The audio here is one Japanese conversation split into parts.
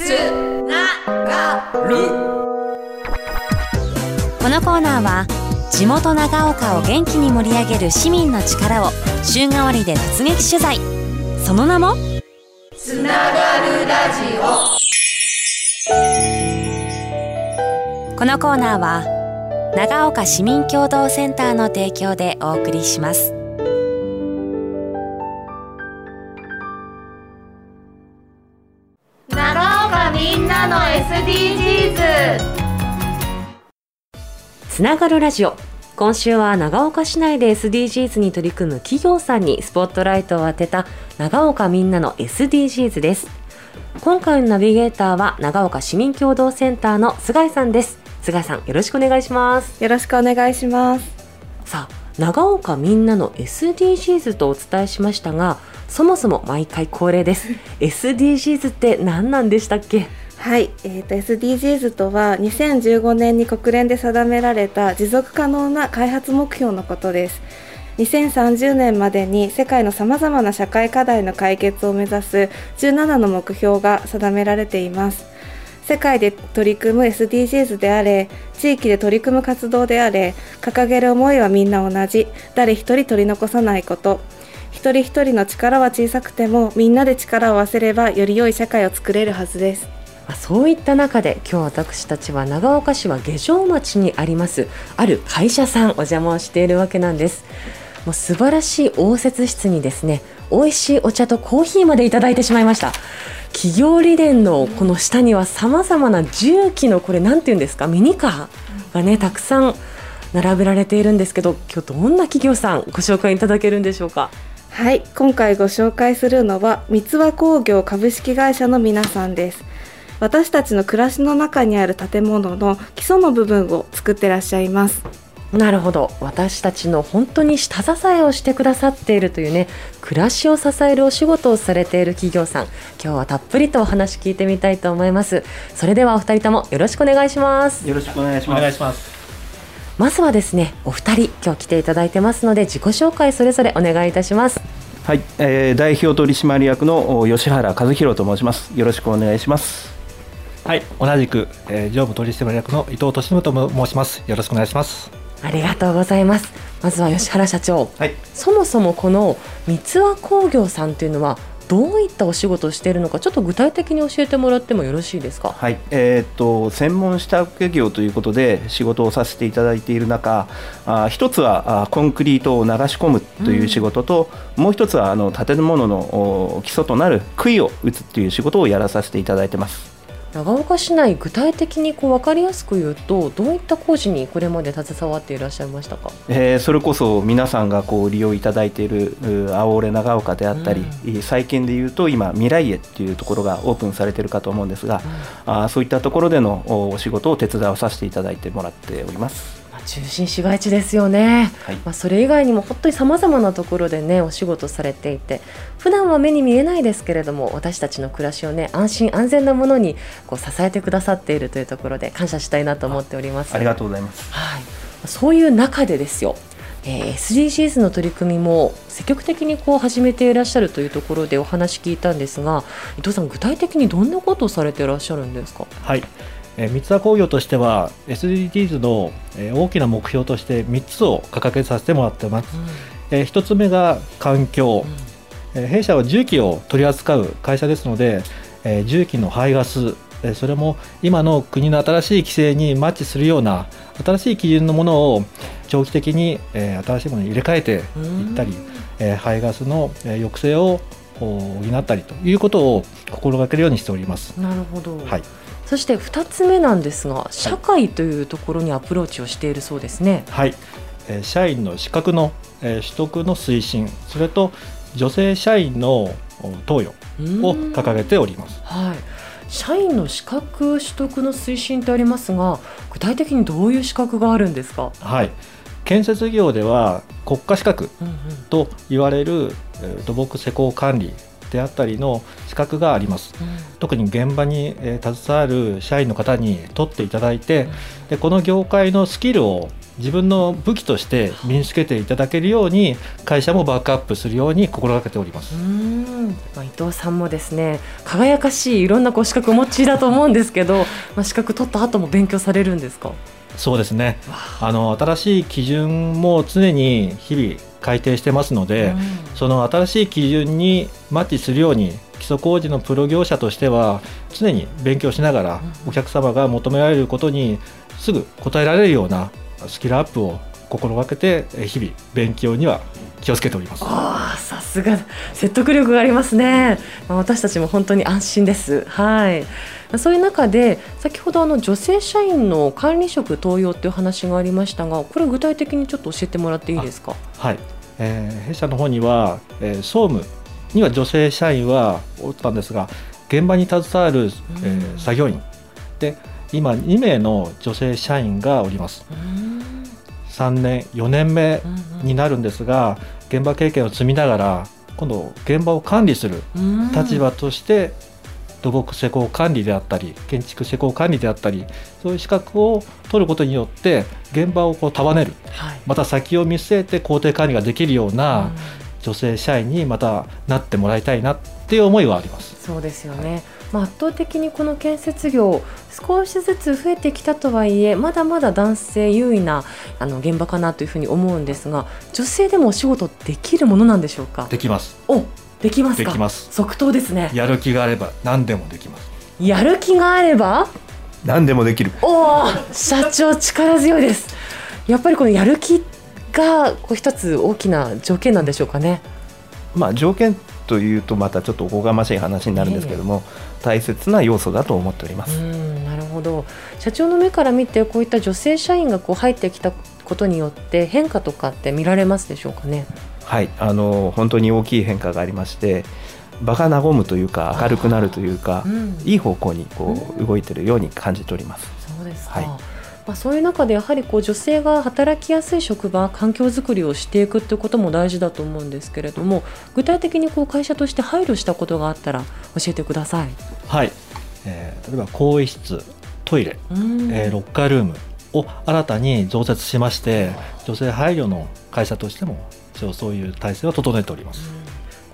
つながる。このコーナーは地元長岡を元気に盛り上げる市民の力を週替わりで突撃取材。その名もつながるラジオ。このコーナーは長岡市民協同センターの提供でお送りします。みんなの SDGs つながるラジオ。今週は長岡市内で SDGs に取り組む企業さんにスポットライトを当てた長岡みんなの SDGs です。今回のナビゲーターは長岡市民協同センターの菅井さんです。菅井さん、よろしくお願いします。よろしくお願いします。さあ、長岡みんなの SDGs とお伝えしましたが、そもそも毎回恒例です。SDGs って何なんでしたっけ？はい、SDGs とは2015年に国連で定められた持続可能な開発目標のことです。2030年までに世界のさまざまな社会課題の解決を目指す17の目標が定められています。世界で取り組む SDGs であれ、地域で取り組む活動であれ、掲げる思いはみんな同じ、誰一人取り残さないこと、一人一人の力は小さくてもみんなで力を合わせればより良い社会を作れるはずです。そういった中で今日私たちは長岡市は下条町にありますある会社さんお邪魔をしているわけなんです。もう素晴らしい応接室にですね、美味しいお茶とコーヒーまでいただいてしまいました。企業理念のこの下にはさまざまな重機のこれなんていうんですか、ミニカーがねたくさん並べられているんですけど、今日どんな企業さんご紹介いただけるんでしょうか？はい、今回ご紹介するのは三和工業株式会社の皆さんです。私たちの暮らしの中にある建物の基礎の部分を作ってらっしゃいます。なるほど、私たちの本当に下支えをしてくださっているというね、暮らしを支えるお仕事をされている企業さん、今日はたっぷりとお話聞いてみたいと思います。それではお二人ともよろしくお願いします。よろしくお願いします。お願いします。まずはですね、お二人今日来ていただいてますので自己紹介それぞれお願いいたします。はい、代表取締役の吉原和弘と申します。よろしくお願いします。はい、同じく、常務取締役の伊藤俊文と申します。よろしくお願いします。ありがとうございます。まずは吉原社長、はい、そもそもこの三和工業さんというのはどういったお仕事をしているのか、ちょっと具体的に教えてもらってもよろしいですか？はい、専門下請け業ということで仕事をさせていただいている中、一つはコンクリートを流し込むという仕事と、もう一つは建物の基礎となる杭を打つという仕事をやらさせていただいてます。長岡市内、具体的に分かりやすく言うとどういった工事にこれまで携わっていらっしゃいましたか？それこそ皆さんが利用いただいている青俺長岡であったり、再建でいうと今未来へというところがオープンされているかと思うんですが、そういったところでのお仕事を手伝わさせていただいてもらっております。中心市街地ですよね、はい。それ以外にも本当にさまざまなところで、ね、お仕事されていて、普段は目に見えないですけれども私たちの暮らしを、ね、安心安全なものに支えてくださっているというところで感謝したいなと思っております。ありがとうございます、はい、そういう中でですよ、SDGs の取り組みも積極的に始めていらっしゃるというところでお話聞いたんですが、伊藤さん、具体的にどんなことをされていらっしゃるんですか？はい、三和工業としては SDGs の大きな目標として3つを掲げさせてもらってます。1つ目が環境、弊社は重機を取り扱う会社ですので、重機の排ガス、それも今の国の新しい規制にマッチするような新しい基準のものを長期的に新しいものに入れ替えていったり、排ガスの抑制を補ったりということを心がけるようにしております。なるほど、はい。そして2つ目なんですが、社会というところにアプローチをしているそうですね。はい、社員の資格の取得の推進、それと女性社員の登用を掲げております、はい。社員の資格取得の推進とありますが、具体的にどういう資格があるんですか？はい、建設業では国家資格と言われる土木施工管理であったりの資格があります、特に現場に携わる社員の方に取っていただいて、でこの業界のスキルを自分の武器として身につけていただけるように会社もバックアップするように心がけております。伊藤さんもですね、輝かしいいろんなこう資格をお持ちだと思うんですけど資格取った後も勉強されるんですか？そうですね、新しい基準も常に日々改定してますので、その新しい基準にマッチするように基礎工事のプロ業者としては常に勉強しながらお客様が求められることにすぐ応えられるようなスキルアップを心がけて日々勉強には気をつけております。さすが説得力がありますね。私たちも本当に安心です、そういう中で先ほど女性社員の管理職登用という話がありましたが、これ具体的にちょっと教えてもらっていいですか？弊社の方には、総務には女性社員はおったんですが、現場に携わる、作業員で今2名の女性社員がおります。3年4年目になるんですが、現場経験を積みながら今度現場を管理する立場として土木施工管理であったり建築施工管理であったり、そういう資格を取ることによって現場を束ねる、また先を見据えて工程管理ができるような女性社員にまたなってもらいたいなっていう思いはあります。そうですよね、圧倒的にこの建設業少しずつ増えてきたとはいえまだまだ男性優位な現場かなというふうに思うんですが、女性でもお仕事できるものなんでしょうか？できます。できますか？できます。即答ですね。やる気があれば何でもできます。やる気があれば何でもできる。社長力強いです。やっぱりこのやる気が一つ大きな条件なんでしょうかね。条件というとまたちょっとおこがましい話になるんですけども、大切な要素だと思っております。なるほど。社長の目から見てこういった女性社員が入ってきたことによって変化とかって見られますでしょうかね？はい、本当に大きい変化がありまして、場が和むというか明るくなるというか、いい方向に動いているように感じております。そうですか。そういう中でやはり女性が働きやすい職場環境づくりをしていくということも大事だと思うんですけれども、具体的に会社として配慮したことがあったら教えてください。例えば更衣室、トイレ、ロッカールームを新たに増設しまして、女性配慮の会社としてもそういう体制は整えております。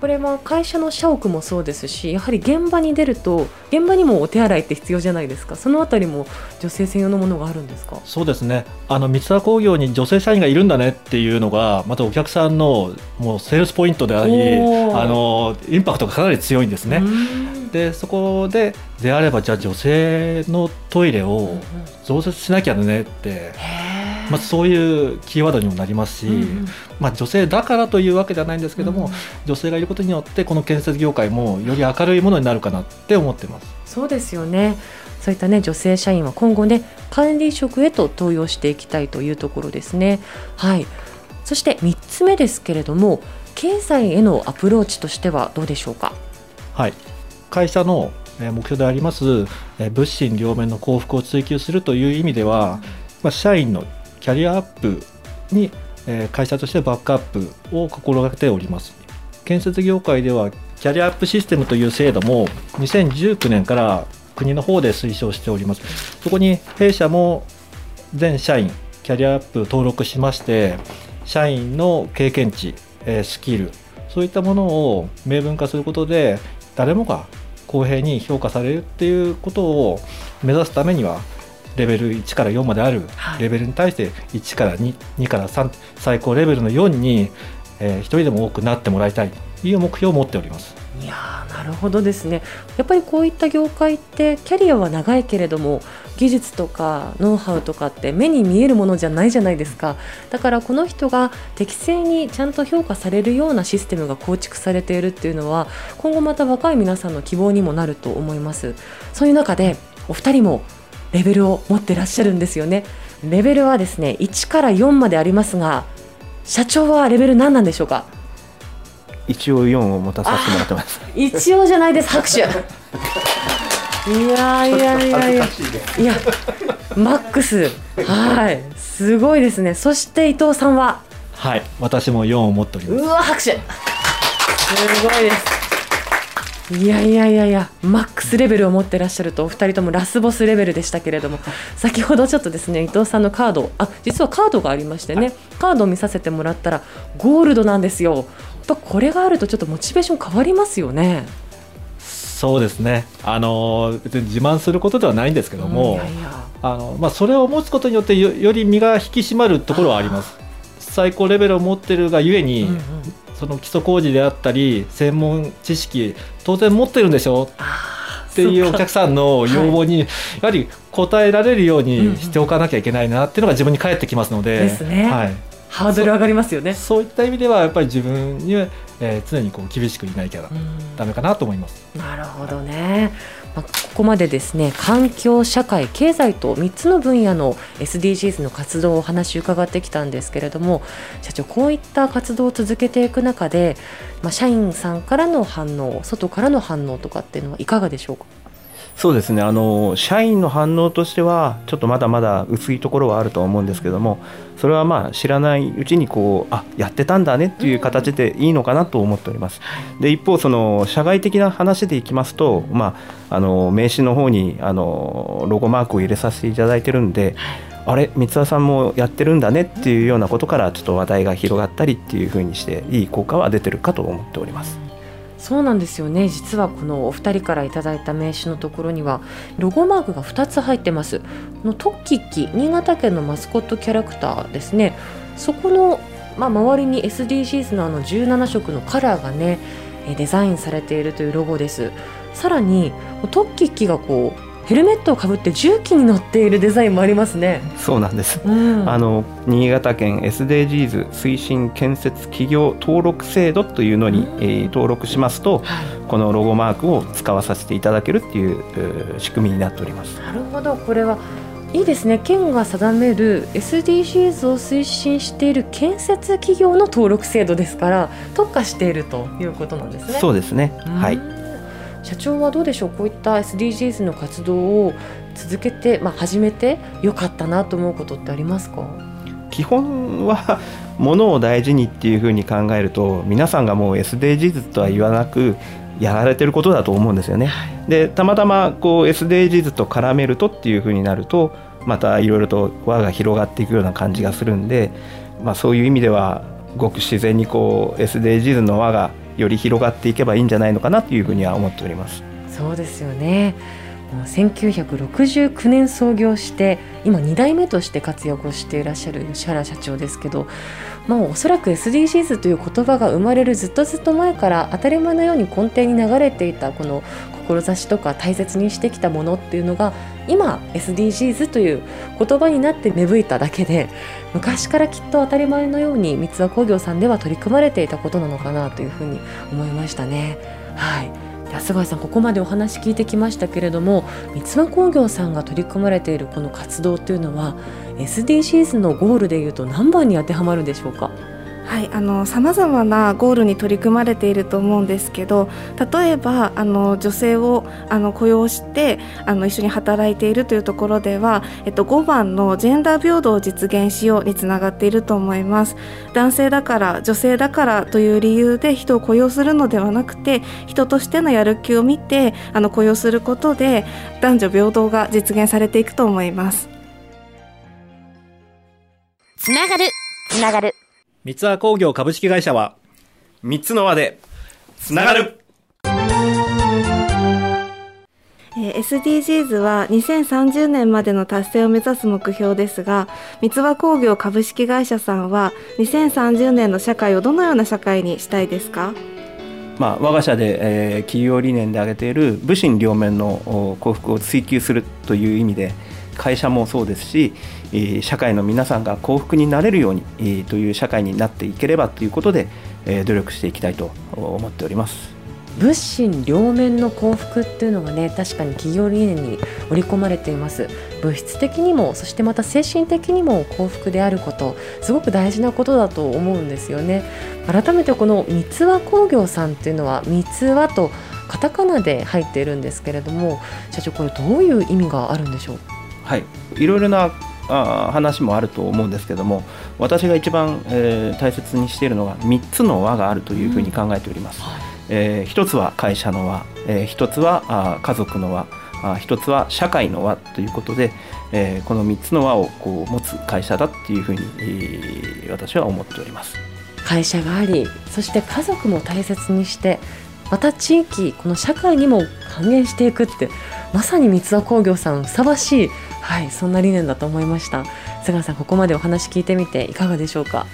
これは会社の社屋もそうですし、やはり現場に出ると現場にもお手洗いって必要じゃないですか。そのあたりも女性専用のものがあるんですか？そうですね、三沢工業に女性社員がいるんだねっていうのがまたお客さんのもうセールスポイントであり、インパクトがかなり強いんですね。でそこであればじゃあ女性のトイレを増設しなきゃねって、そういうキーワードにもなりますし、女性だからというわけではないんですけども、女性がいることによってこの建設業界もより明るいものになるかなって思ってます。そうですよね。そういった女性社員は今後管理職へと登用していきたいというところですね。そして3つ目ですけれども、経済へのアプローチとしてはどうでしょうか？会社の目標であります物心両面の幸福を追求するという意味では、社員のキャリアアップに会社としてバックアップを心がけております。建設業界ではキャリアアップシステムという制度も2019年から国の方で推奨しております。そこに弊社も全社員キャリアアップ登録しまして、社員の経験値、スキル、そういったものを明文化することで誰もが公平に評価されるっていうことを目指すためには、レベル1から4まであるレベルに対して1から2、2から3、最高レベルの4に一人でも多くなってもらいたいという目標を持っております。いや、なるほどですね。やっぱりこういった業界ってキャリアは長いけれども技術とかノウハウとかって目に見えるものじゃないじゃないですか。だからこの人が適正にちゃんと評価されるようなシステムが構築されているっていうのは今後また若い皆さんの希望にもなると思います。そういう中でお二人もレベルを持ってらっしゃるんですよね。レベルはですね1から4までありますが、社長はレベル何なんでしょうか？一応4を持たさせてもらってます。一応じゃないです、拍手。いやマックス、すごいですね。そして伊藤さんは？私も4を持っております。拍手、すごいです。いやいやいやいや、マックスレベルを持ってらっしゃると、お二人ともラスボスレベルでしたけれども、先ほどちょっとですね、伊藤さんのカード、実はカードがありましてね、カードを見させてもらったらゴールドなんですよ。やっぱこれがあるとちょっとモチベーション変わりますよね。そうですね、別に自慢することではないんですけども、それを持つことによって より身が引き締まるところはあります。最高レベルを持ってるがゆえに、その基礎工事であったり専門知識当然持ってるんでしょっていうお客さんの要望にやはり応えられるようにしておかなきゃいけないなっていうのが自分に返ってきますので、ですね、はい、ハードル上がりますよね。そういった意味ではやっぱり自分に、常にこう厳しくいないきゃダメかなと思います。なるほどね、ここまでですね、環境、社会、経済と3つの分野の SDGs の活動をお話を伺ってきたんですけれども、社長、こういった活動を続けていく中で、社員さんからの反応、外からの反応とかっていうのはいかがでしょうか。そうですね、社員の反応としてはちょっとまだまだ薄いところはあると思うんですけども、それは知らないうちにやってたんだねっていう形でいいのかなと思っております。で、一方、その社外的な話でいきますと、名刺の方にロゴマークを入れさせていただいてるんで、あれ、三沢さんもやってるんだねっていうようなことからちょっと話題が広がったりっていうふうにして、いい効果は出てるかと思っております。そうなんですよね。実はこのお二人からいただいた名刺のところにはロゴマークが2つ入ってます。このトッキッキ、新潟県のマスコットキャラクターですね。そこの、周りに SDGs の17色のカラーがねデザインされているというロゴです。さらにトッキッキがヘルメットをかぶって重機に乗っているデザインもありますね。そうなんです、新潟県 SDGs 推進建設企業登録制度というのに、登録しますと、このロゴマークを使わさせていただけるっていう仕組みになっております。なるほど、これはいいですね。県が定める SDGs を推進している建設企業の登録制度ですから特化しているということなんですね。そうですね、はい。社長はどうでしょう、こういった SDGs の活動を続けて、始めてよかったなと思うことってありますか。基本は物を大事にっていうふうに考えると、皆さんがもう SDGs とは言わなくやられてることだと思うんですよね。で、たまたまSDGs と絡めるとっていうふうになると、またいろいろと輪が広がっていくような感じがするんで、そういう意味ではごく自然にSDGs の輪がより広がっていけばいいんじゃないのかなというふうには思っております。そうですよね。1969年創業して今2代目として活躍をしていらっしゃる吉原社長ですけど、おそらく SDGs という言葉が生まれるずっとずっと前から当たり前のように根底に流れていたこの志とか大切にしてきたものっていうのが今 SDGs という言葉になって芽吹いただけで、昔からきっと当たり前のように三和工業さんでは取り組まれていたことなのかなというふうに思いましたね。はい。安川さん、ここまでお話聞いてきましたけれども、三和工業さんが取り組まれているこの活動というのは SDGs のゴールでいうと何番に当てはまるでしょうか。はい、様々なゴールに取り組まれていると思うんですけど、例えば女性を雇用して一緒に働いているというところでは、5番のジェンダー平等を実現しようにつながっていると思います。男性だから女性だからという理由で人を雇用するのではなくて、人としてのやる気を見て雇用することで男女平等が実現されていくと思います。つながる三和工業株式会社は3つの輪でつながる。SDGs は2030年までの達成を目指す目標ですが、三和工業株式会社さんは2030年の社会をどのような社会にしたいですか。我が社で、企業理念で挙げている物心両面の幸福を追求するという意味で、会社もそうですし、社会の皆さんが幸福になれるようにという社会になっていければということで努力していきたいと思っております。物心両面の幸福っていうのがね、確かに企業理念に織り込まれています。物質的にも、そしてまた精神的にも幸福であること、すごく大事なことだと思うんですよね。改めてこの三和工業さんっていうのは、三和とカタカナで入っているんですけれども、社長、これどういう意味があるんでしょう。はい、いろいろな話もあると思うんですけども、私が一番、大切にしているのが3つの輪があるというふうに考えております。一つは会社の輪、一つは家族の輪、一つは社会の輪ということで、この3つの輪をこう持つ会社だっていうふうに、私は思っております。会社があり、そして家族も大切にして、また地域、この社会にも還元していくって、まさに三ツ輪工業さんふさわしい、はい、そんな理念だと思いました。須川さん、ここまでお話聞いてみていかがでしょうか？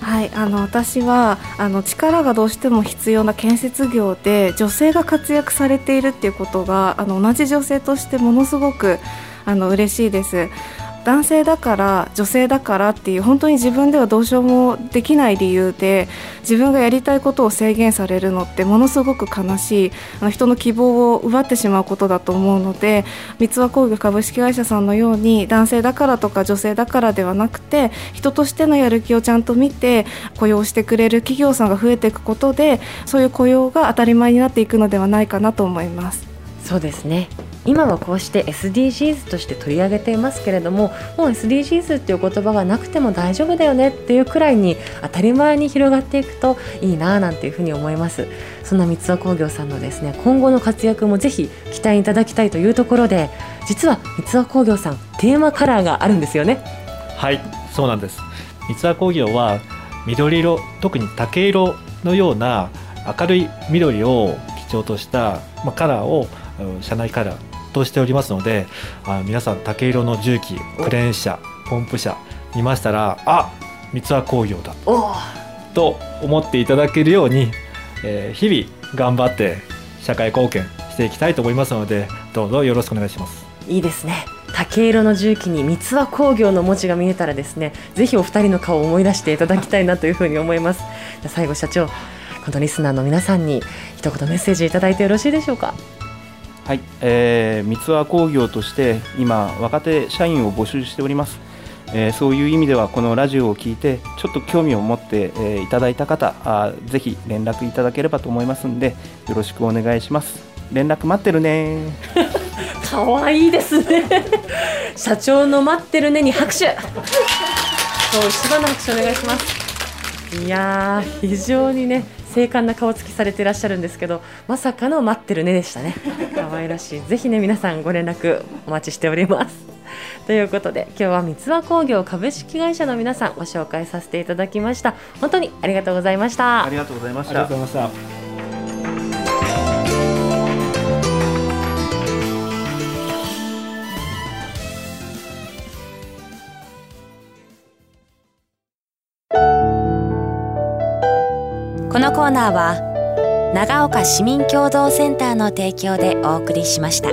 はい、私は力がどうしても必要な建設業で女性が活躍されているっていうことが同じ女性としてものすごく嬉しいです。男性だから女性だからっていう、本当に自分ではどうしようもできない理由で自分がやりたいことを制限されるのってものすごく悲しい、人の希望を奪ってしまうことだと思うので、三ツ輪工業株式会社さんのように男性だからとか女性だからではなくて、人としてのやる気をちゃんと見て雇用してくれる企業さんが増えていくことで、そういう雇用が当たり前になっていくのではないかなと思います。そうですね、今はこうして SDGs として取り上げていますけれども、もう SDGs っていう言葉がなくても大丈夫だよねっていうくらいに当たり前に広がっていくといいななんていうふうに思います。そんな三ツ輪工業さんのですね、今後の活躍もぜひ期待いただきたいというところで、実は三ツ輪工業さん、テーマカラーがあるんですよね。はい、そうなんです。三ツ輪工業は緑色、特に竹色のような明るい緑を基調としたカラーを社内カラーとしておりますので、皆さん竹色の重機、クレーン車、ポンプ車見ましたら、あ、三ツ輪工業だと思っていただけるように、日々頑張って社会貢献していきたいと思いますので、どうぞよろしくお願いします。いいですね。竹色の重機に三ツ輪工業の文字が見えたらですね、ぜひお二人の顔を思い出していただきたいなというふうに思います。最後、社長、このリスナーの皆さんに一言メッセージいただいてよろしいでしょうか？はい、三ツ輪工業として今若手社員を募集しております。そういう意味ではこのラジオを聞いてちょっと興味を持って、いただいた方、ぜひ連絡いただければと思いますので、よろしくお願いします。連絡待ってるねかわいいですね社長の待ってるねに拍手一番の拍手お願いします。いや、非常にね精悍な顔つきされていらっしゃるんですけど、まさかの待ってるねでしたね。可愛らしい。ぜひね、皆さんご連絡お待ちしておりますということで、今日は三ツ輪工業株式会社の皆さんご紹介させていただきました。本当にありがとうございました。ありがとうございました。ありがとうございました。このコーナーは長岡市民協働センターの提供でお送りしました。